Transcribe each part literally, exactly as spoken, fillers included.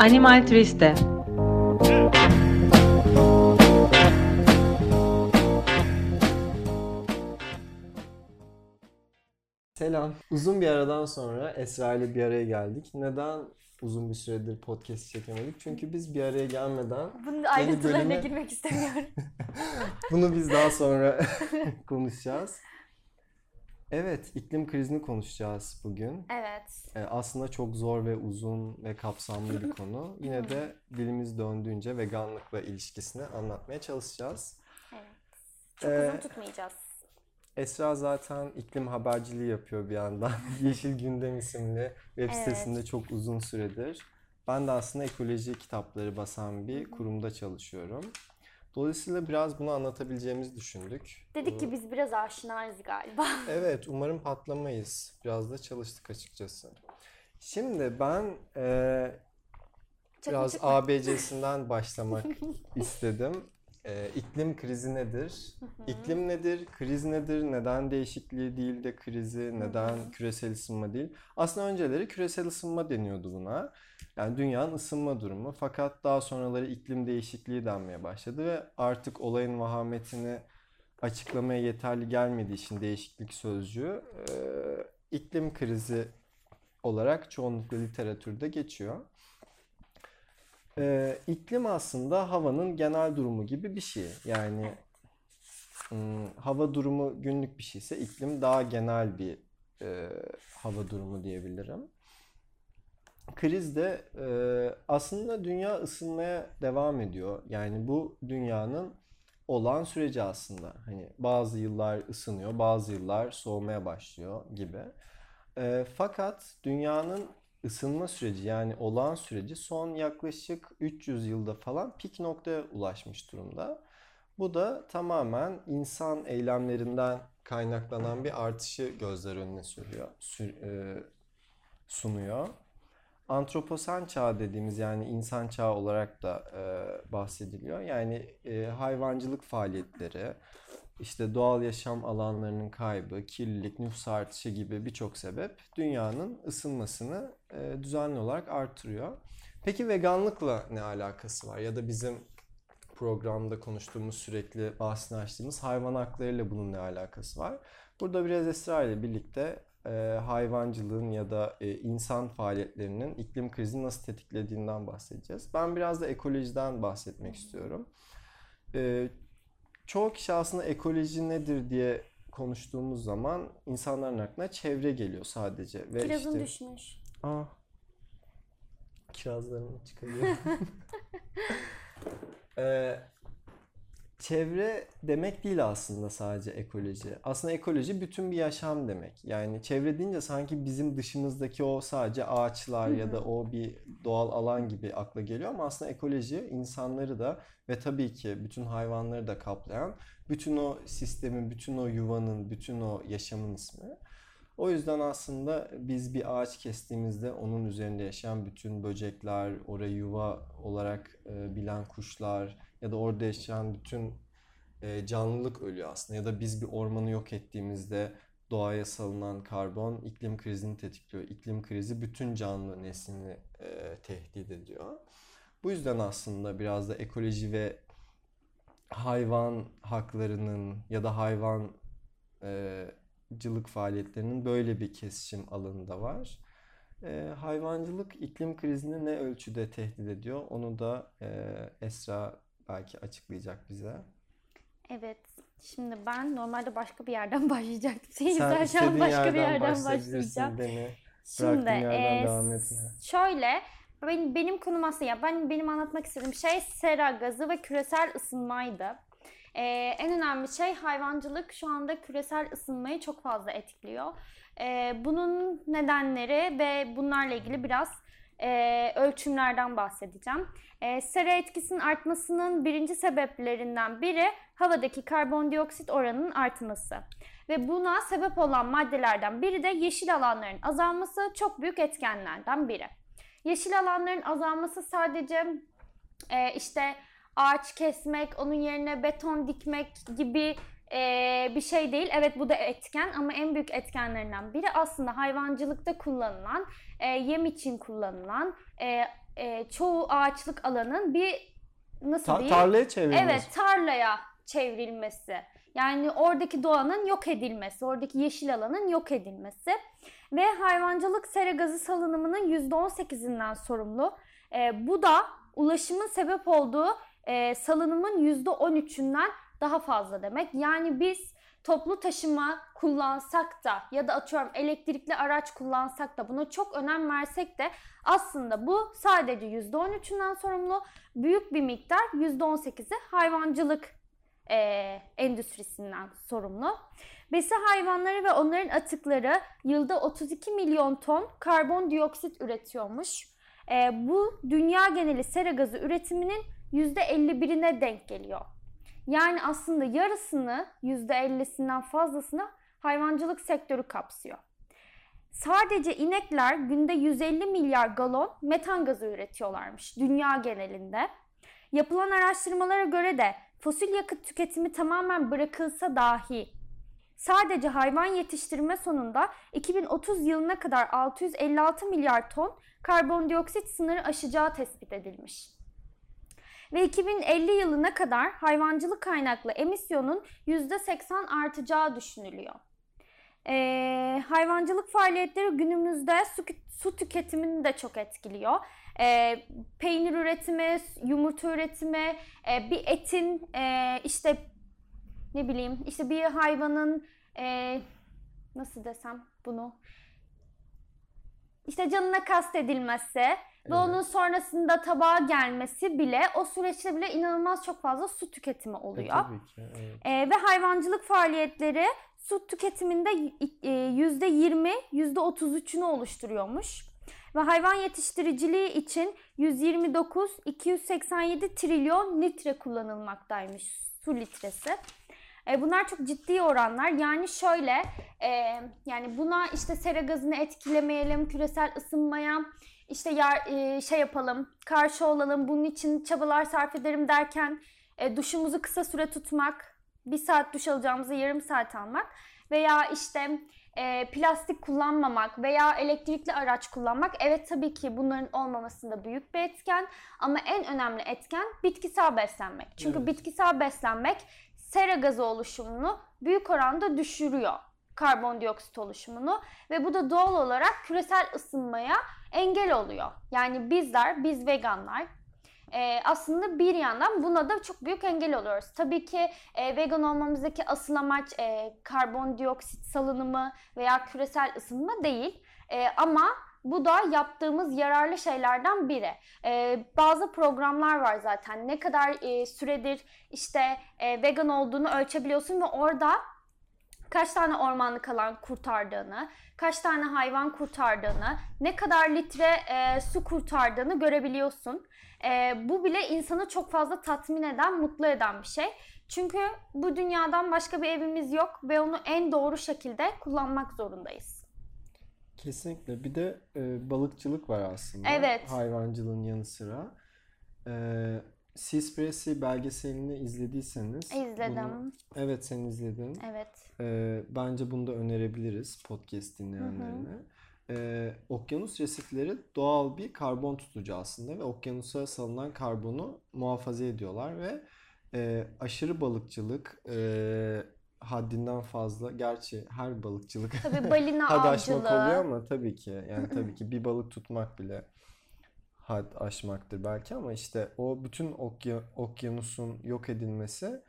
Animal Triste. Selam. Uzun bir aradan sonra Esra ile bir araya geldik. Neden uzun bir süredir podcast çekemedik? Çünkü biz bir araya gelmeden... Bunun ayrıntılarına bölüme... girmek istemiyorum. Bunu biz daha sonra konuşacağız. Evet, iklim krizini konuşacağız bugün. Evet. Ee, aslında çok zor ve uzun ve kapsamlı bir konu. Yine de dilimiz döndüğünce veganlıkla ilişkisini anlatmaya çalışacağız. Evet. Çok ee, uzun tutmayacağız. Esra zaten iklim haberciliği yapıyor bir yandan. Yeşil Gündem isimli web sitesinde evet. Çok uzun süredir. Ben de aslında ekoloji kitapları basan bir kurumda çalışıyorum. Dolayısıyla biraz bunu anlatabileceğimizi düşündük. Dedik ki biz biraz aşinayız galiba. Evet, umarım patlamayız. Biraz da çalıştık açıkçası. Şimdi ben e, biraz A B C'sinden başlamak istedim. E, iklim krizi nedir? İklim nedir? Kriz nedir? Neden değişikliği değil de krizi? Neden küresel ısınma değil? Aslında önceleri küresel ısınma deniyordu buna. Yani dünyanın ısınma durumu. Fakat daha sonraları iklim değişikliği denmeye başladı ve artık olayın vahametini açıklamaya yeterli gelmediği için değişiklik sözcüğü e, iklim krizi olarak çoğunlukla literatürde geçiyor. E, iklim aslında havanın genel durumu gibi bir şey. Yani m, hava durumu günlük bir şeyse iklim daha genel bir e, hava durumu diyebilirim. Kriz de e, aslında dünya ısınmaya devam ediyor. Yani bu dünyanın olan süreci aslında. Hani bazı yıllar ısınıyor, bazı yıllar soğumaya başlıyor gibi. E, fakat dünyanın ısınma süreci yani olağan süreci son yaklaşık üç yüz yılda falan pik noktaya ulaşmış durumda. Bu da tamamen insan eylemlerinden kaynaklanan bir artışı gözler önüne sürüyor, sür, e, sunuyor. Antroposan çağı dediğimiz yani insan çağı olarak da e, bahsediliyor. Yani e, hayvancılık faaliyetleri, işte doğal yaşam alanlarının kaybı, kirlilik, nüfus artışı gibi birçok sebep dünyanın ısınmasını e, düzenli olarak artırıyor. Peki veganlıkla ne alakası var? Ya da bizim programda konuştuğumuz sürekli bahsini açtığımız hayvan haklarıyla bunun ne alakası var? Burada biraz Esra ile birlikte E, hayvancılığın ya da e, insan faaliyetlerinin iklim krizini nasıl tetiklediğinden bahsedeceğiz. Ben biraz da ekolojiden bahsetmek istiyorum. E, çoğu kişi aslında ekoloji nedir diye konuştuğumuz zaman insanların aklına çevre geliyor sadece. Ve kirazın işte, düşmüş. Aa, kirazlarını çıkarıyorum. e, Çevre demek değil aslında sadece ekoloji. Aslında ekoloji bütün bir yaşam demek. Yani çevre deyince sanki bizim dışımızdaki o sadece ağaçlar Hı-hı. ya da o bir doğal alan gibi akla geliyor. Ama aslında ekoloji insanları da ve tabii ki bütün hayvanları da kaplayan, bütün o sistemin, bütün o yuvanın, bütün o yaşamın ismi. O yüzden aslında biz bir ağaç kestiğimizde onun üzerinde yaşayan bütün böcekler, orayı yuva olarak e, bilen kuşlar ya da orada yaşayan bütün e, canlılık ölüyor aslında. Ya da biz bir ormanı yok ettiğimizde doğaya salınan karbon iklim krizini tetikliyor. İklim krizi bütün canlı neslini e, tehdit ediyor. Bu yüzden aslında biraz da ekoloji ve hayvan haklarının ya da hayvan e, cılık faaliyetlerinin böyle bir kesişim alanında var. Ee, hayvancılık iklim krizini ne ölçüde tehdit ediyor? Onu da e, Esra belki açıklayacak bize. Evet. Şimdi ben normalde başka bir yerden başlayacaktım. Sen Sen istediğin başka yerden, bir yerden başlayabilirsin beni. Şimdi e, şöyle benim, benim konum aslında ya ben, benim anlatmak istediğim şey sera gazı ve küresel ısınmaydı. Ee, en önemli şey hayvancılık şu anda küresel ısınmayı çok fazla etkiliyor. Ee, bunun nedenleri ve bunlarla ilgili biraz e, ölçümlerden bahsedeceğim. Ee, sera etkisinin artmasının birinci sebeplerinden biri havadaki karbondioksit oranının artması. Ve buna sebep olan maddelerden biri de yeşil alanların azalması çok büyük etkenlerden biri. Yeşil alanların azalması sadece e, işte... ağaç kesmek, onun yerine beton dikmek gibi e, bir şey değil. Evet, bu da etken ama en büyük etkenlerinden biri aslında hayvancılıkta kullanılan, e, yem için kullanılan e, e, çoğu ağaçlık alanın bir nasıl Ta- diyeyim? tarlaya çevrilmesi. Evet, tarlaya çevrilmesi. Yani oradaki doğanın yok edilmesi, oradaki yeşil alanın yok edilmesi ve hayvancılık sera gazı salınımının yüzde on sekizinden sorumlu. E, bu da ulaşımın sebep olduğu e, salınımın yüzde on üçünden daha fazla demek. Yani biz toplu taşıma kullansak da ya da atıyorum elektrikli araç kullansak da buna çok önem versek de aslında bu sadece yüzde on üçünden sorumlu. Büyük bir miktar yüzde on sekizi hayvancılık Ee, endüstrisinden sorumlu. Besi hayvanları ve onların atıkları yılda otuz iki milyon ton karbondioksit üretiyormuş. Ee, bu dünya geneli sera gazı üretiminin yüzde elli birine denk geliyor. Yani aslında yarısını, yüzde ellisinden fazlasını hayvancılık sektörü kapsıyor. Sadece inekler günde yüz elli milyar galon metan gazı üretiyorlarmış dünya genelinde. Yapılan araştırmalara göre de fosil yakıt tüketimi tamamen bırakılsa dahi sadece hayvan yetiştirme sonunda iki bin otuz yılına kadar altı yüz elli altı milyar ton karbondioksit sınırı aşacağı tespit edilmiş. Ve iki bin elli yılına kadar hayvancılık kaynaklı emisyonun yüzde seksen artacağı düşünülüyor. Ee, hayvancılık faaliyetleri günümüzde su, su tüketimini de çok etkiliyor. E, peynir üretimi, yumurta üretimi, e, bir etin e, işte ne bileyim işte bir hayvanın e, nasıl desem bunu işte canına kastedilmesi ve onun sonrasında tabağa gelmesi bile, o süreçte bile inanılmaz çok fazla su tüketimi oluyor. E, tabii ki, evet. e, ve hayvancılık faaliyetleri su tüketiminde yüzde yirmi, yüzde otuz üçünü oluşturuyormuş. Ve hayvan yetiştiriciliği için yüz yirmi dokuz, iki yüz seksen yedi trilyon litre kullanılmaktaymış su litresi. E, bunlar çok ciddi oranlar. Yani şöyle, e, yani buna işte sera gazını etkilemeyelim, küresel ısınmaya işte yer, e, şey yapalım, karşı olalım, bunun için çabalar sarf ederim derken e, duşumuzu kısa süre tutmak, bir saat duş alacağımızı yarım saat almak veya işte E, plastik kullanmamak veya elektrikli araç kullanmak. Evet, tabii ki bunların olmamasında büyük bir etken ama en önemli etken bitkisel beslenmek. Çünkü evet, bitkisel beslenmek sera gazı oluşumunu büyük oranda düşürüyor, karbondioksit oluşumunu ve bu da doğal olarak küresel ısınmaya engel oluyor. Yani bizler, biz veganlar Ee, aslında bir yandan buna da çok büyük engel oluyoruz. Tabii ki e, vegan olmamızdaki asıl amaç e, karbondioksit salınımı veya küresel ısınma değil. E, ama bu da yaptığımız yararlı şeylerden biri. E, bazı programlar var zaten. Ne kadar e, süredir işte e, vegan olduğunu ölçebiliyorsun ve orada kaç tane ormanlık alan kurtardığını, kaç tane hayvan kurtardığını, ne kadar litre e, su kurtardığını görebiliyorsun. E, bu bile insanı çok fazla tatmin eden, mutlu eden bir şey. Çünkü bu dünyadan başka bir evimiz yok ve onu en doğru şekilde kullanmak zorundayız. Kesinlikle. Bir de e, balıkçılık var aslında. Evet. Hayvancılığın yanı sıra. Evet. Seaspiracy belgeselini izlediyseniz... İzledim. Bunu, evet, sen izledin. Evet. Ee, bence bunu da önerebiliriz podcast dinleyenlerine. Ee, okyanus resifleri doğal bir karbon tutucu aslında ve okyanusa salınan karbonu muhafaza ediyorlar ve e, aşırı balıkçılık e, haddinden fazla, gerçi her balıkçılık tabii balina had aşmak oluyor ama tabii ki yani tabii ki bir balık tutmak bile had aşmaktır belki ama işte o bütün okya, okyanusun yok edilmesi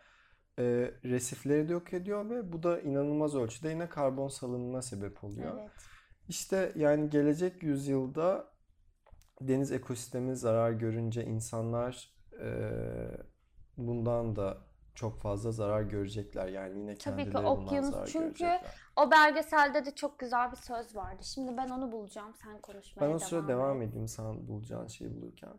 e, resifleri de yok ediyor ve bu da inanılmaz ölçüde yine karbon salınımına sebep oluyor. Evet. İşte yani gelecek yüzyılda deniz ekosistemi zarar görünce insanlar e, bundan da çok fazla zarar görecekler. Yani yine kendileri bundan zarar görecekler. Tabii ki okyanus, çünkü o belgeselde de çok güzel bir söz vardı. Şimdi ben onu bulacağım, sen konuşmaya devam Ben o sırada devam edeyim sen bulacağın şeyi bulurken.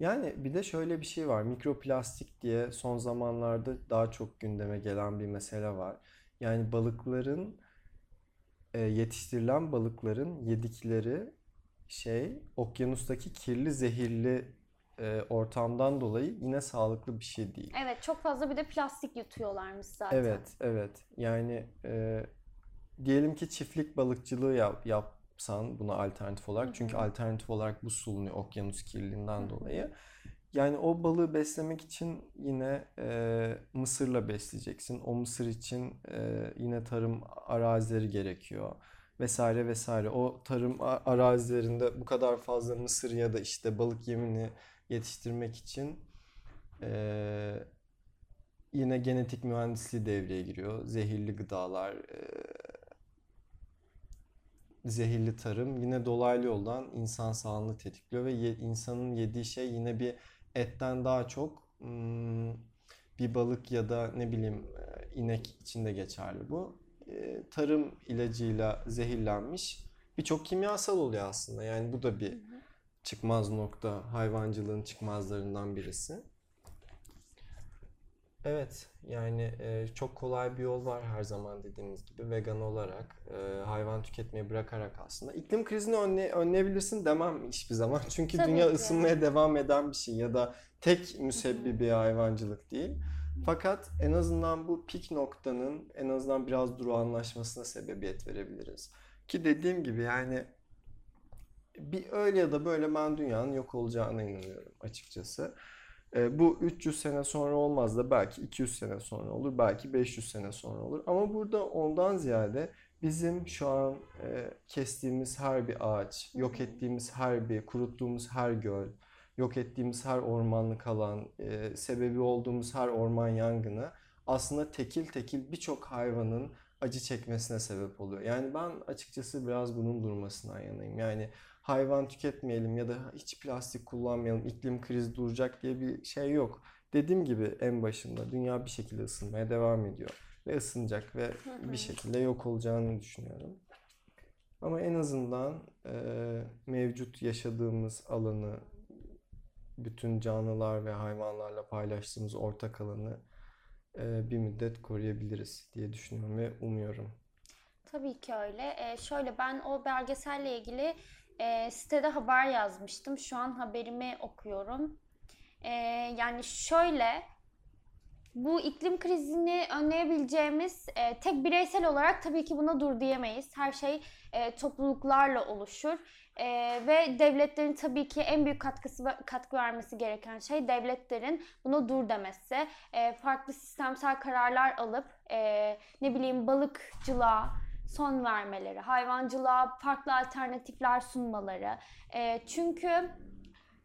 Yani bir de şöyle bir şey var. Mikroplastik diye son zamanlarda daha çok gündeme gelen bir mesele var. Yani balıkların, yetiştirilen balıkların yedikleri şey okyanustaki kirli, zehirli e, ortamdan dolayı yine sağlıklı bir şey değil. Evet, çok fazla bir de plastik yutuyorlarmış zaten. Evet, evet. Yani e, diyelim ki çiftlik balıkçılığı yap, yapsan buna alternatif olarak. Hı-hı. Çünkü alternatif olarak bu sulunuyor okyanus kirliliğinden Hı-hı. dolayı. Yani o balığı beslemek için yine e, mısırla besleyeceksin. O mısır için e, yine tarım arazileri gerekiyor. Vesaire vesaire. O tarım arazilerinde bu kadar fazla mısır ya da işte balık yemini yetiştirmek için e, yine genetik mühendisliği devreye giriyor. Zehirli gıdalar, e, zehirli tarım yine dolaylı yoldan insan sağlığını tetikliyor ve ye, insanın yediği şey yine bir etten daha çok hmm, bir balık ya da ne bileyim inek için de geçerli bu. Tarım ilacıyla zehirlenmiş birçok kimyasal oluyor aslında. Yani bu da bir çıkmaz nokta, hayvancılığın çıkmazlarından birisi. Evet, yani çok kolay bir yol var her zaman dediğimiz gibi. Vegan olarak, hayvan tüketmeyi bırakarak aslında iklim krizini önle, önleyebilirsin demem hiçbir zaman. Çünkü Tabii dünya ki. ısınmaya devam eden bir şey ya da tek müsebbibi hayvancılık değil. Fakat en azından bu pik noktanın en azından biraz durağanlaşmasına sebebiyet verebiliriz. Ki dediğim gibi yani bir öyle ya da böyle ben dünyanın yok olacağına inanıyorum açıkçası. E, bu üç yüz sene sonra olmaz da belki iki yüz sene sonra olur, belki beş yüz sene sonra olur. Ama burada ondan ziyade bizim şu an e, kestiğimiz her bir ağaç, yok ettiğimiz her bir, kuruttuğumuz her göl, yok ettiğimiz her ormanlık alan, e, sebebi olduğumuz her orman yangını aslında tekil tekil birçok hayvanın acı çekmesine sebep oluyor. Yani ben açıkçası biraz bunun durmasından yanayım. Yani hayvan tüketmeyelim ya da hiç plastik kullanmayalım, iklim krizi duracak diye bir şey yok. Dediğim gibi en başında dünya bir şekilde ısınmaya devam ediyor ve ısınacak ve bir şekilde yok olacağını düşünüyorum. Ama en azından e, mevcut yaşadığımız alanı, bütün canlılar ve hayvanlarla paylaştığımız ortak alanı e, bir müddet koruyabiliriz diye düşünüyorum ve umuyorum. Tabii ki öyle. E, şöyle ben o belgeselle ilgili e, sitede haber yazmıştım. Şu an haberimi okuyorum. E, yani şöyle, bu iklim krizini önleyebileceğimiz e, tek bireysel olarak tabii ki buna dur diyemeyiz. Her şey e, topluluklarla oluşur. Ee, ve devletlerin tabii ki en büyük katkısı katkı vermesi gereken şey devletlerin buna dur demesi, ee, farklı sistemsel kararlar alıp e, ne bileyim balıkçılığa son vermeleri, hayvancılığa farklı alternatifler sunmaları. E, çünkü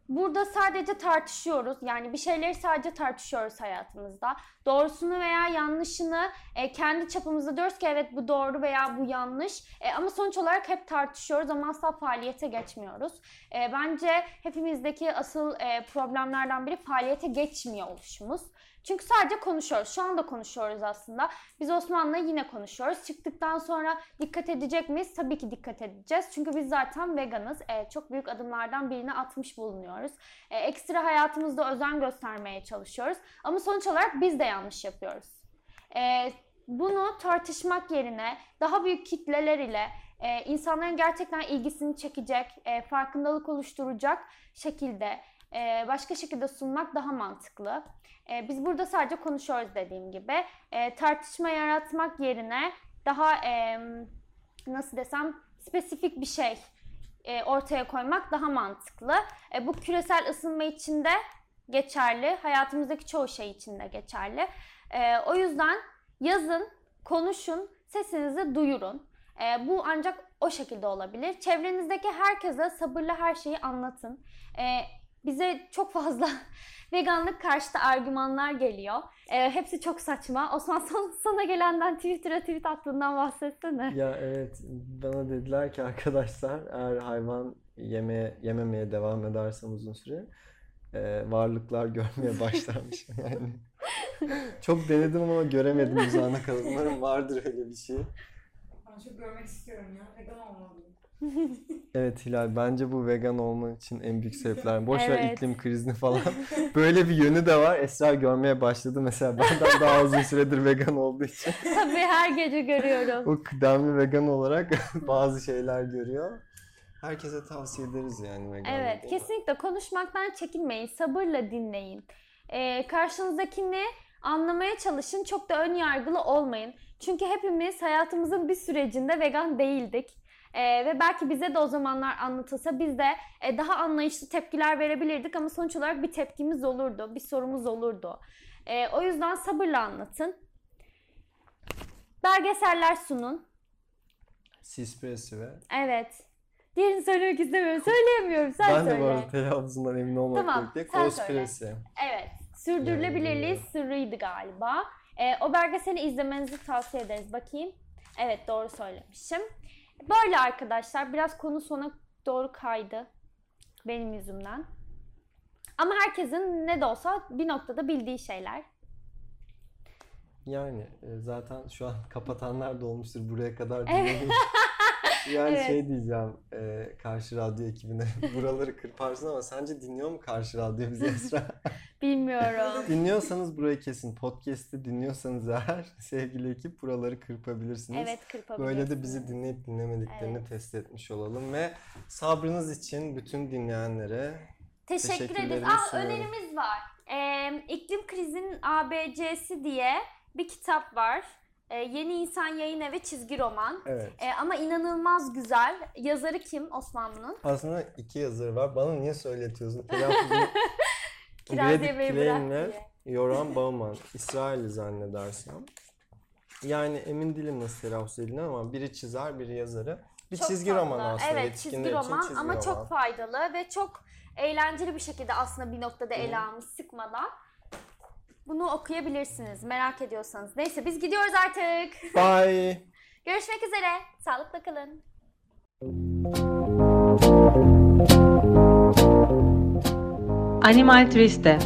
burada sadece tartışıyoruz. Yani bir şeyleri sadece tartışıyoruz hayatımızda. Doğrusunu veya yanlışını e, kendi çapımızda diyoruz ki evet bu doğru veya bu yanlış. E, ama sonuç olarak hep tartışıyoruz ama asla faaliyete geçmiyoruz. E, bence hepimizdeki asıl e, problemlerden biri faaliyete geçmiyor oluşumuz. Çünkü sadece konuşuyoruz. Şu anda konuşuyoruz aslında. Biz Osmanlı'yı yine konuşuyoruz. Çıktıktan sonra dikkat edecek miyiz? Tabii ki dikkat edeceğiz. Çünkü biz zaten veganız. E, çok büyük adımlardan birini atmış bulunuyoruz. E, ekstra hayatımızda özen göstermeye çalışıyoruz. Ama sonuç olarak biz de yanlış yapıyoruz. E, bunu tartışmak yerine daha büyük kitleler ile e, insanların gerçekten ilgisini çekecek, e, farkındalık oluşturacak şekilde başka şekilde sunmak daha mantıklı. Biz burada sadece konuşuyoruz dediğim gibi. Tartışma yaratmak yerine daha nasıl desem spesifik bir şey ortaya koymak daha mantıklı. Bu küresel ısınma için de geçerli. Hayatımızdaki çoğu şey için de geçerli. O yüzden yazın, konuşun, sesinizi duyurun. E, bu ancak o şekilde olabilir. Çevrenizdeki herkese sabırla her şeyi anlatın. E, Bize çok fazla veganlık karşıtı argümanlar geliyor. E, hepsi çok saçma. Osman sana gelenden Twitter'a tweet attığından bahsetsene. Ya evet, bana dediler ki arkadaşlar eğer hayvan yemeye, yememeye devam edersem uzun süre e, varlıklar görmeye başlarmış. Yani çok denedim ama göremedim bu zamana kadar. Umarım vardır öyle bir şey. Ben çok görmek istiyorum ya. Vegan olmalıyım. Evet Hilal, bence bu vegan olman için en büyük sebepler. Boş evet. ver iklim krizini falan. Böyle bir yönü de var. Esra görmeye başladı mesela benden daha uzun süredir vegan olduğu için. Tabii her gece görüyorum. O kıdemli vegan olarak bazı şeyler görüyor. Herkese tavsiye ederiz yani veganlık. Evet, olarak. Kesinlikle konuşmaktan çekinmeyin, sabırla dinleyin. Ee, karşınızdakini anlamaya çalışın, çok da ön yargılı olmayın. Çünkü hepimiz hayatımızın bir sürecinde vegan değildik. Ee, ve belki bize de o zamanlar anlatılsa biz de e, daha anlayışlı tepkiler verebilirdik ama sonuç olarak bir tepkimiz olurdu, bir sorumuz olurdu. Ee, o yüzden sabırla anlatın. Belgeseller sunun. Seaspiracy ve... Evet. Diğerini söylemek istemiyorum. Söyleyemiyorum. Sen ben söyle. Ben de bu arada telaffuzundan emin olmak tamam, diye. Tamam. Sen söyle. Evet. Sürdürülebilirliği yani, sırrıydı galiba. Ee, o belgeseli izlemenizi tavsiye ederiz. Bakayım. Evet, doğru söylemişim. Böyle arkadaşlar. Biraz konu sona doğru kaydı. Benim yüzümden. Ama herkesin ne de olsa bir noktada bildiği şeyler. Yani zaten şu an kapatanlar da olmuştur. Buraya kadar dinledim. Yani evet. Şey diyeceğim, e, karşı radyo ekibine buraları kırparsın ama sence dinliyor mu karşı radyo bizi Esra? Bilmiyorum. Dinliyorsanız burayı kesin. Podcast'ı dinliyorsanız eğer sevgili ekip buraları kırpabilirsiniz. Evet, kırpabilirsiniz. Böyle de bizi dinleyip dinlemediklerini evet. test etmiş olalım ve sabrınız için bütün dinleyenlere teşekkür teşekkürlerimi ederiz. Ah, sunuyorum. Önerimiz var. Ee, İklim Krizi'nin A B C'si diye bir kitap var. Ee, Yeni İnsan Yayın Evi çizgi roman. Evet. Ee, ama inanılmaz güzel. Yazarı kim Osmanlı'nın? Aslında iki yazarı var. Bana niye söyletiyorsun? Kiraz yemeği bırak diye. Yoran Bauman. İsrail'i zannedersem. Yani emin değilim nasıl telaffuz edildiğini ama biri çizer, biri yazarı. Bir çok çizgi roman aslında. Evet, çizgi roman çizgi ama roman. Çok faydalı ve çok eğlenceli bir şekilde aslında bir noktada ele almış, sıkmadan. Bunu okuyabilirsiniz merak ediyorsanız. Neyse biz gidiyoruz artık. Bye. Görüşmek üzere. Sağlıkla kalın. Animal Triste.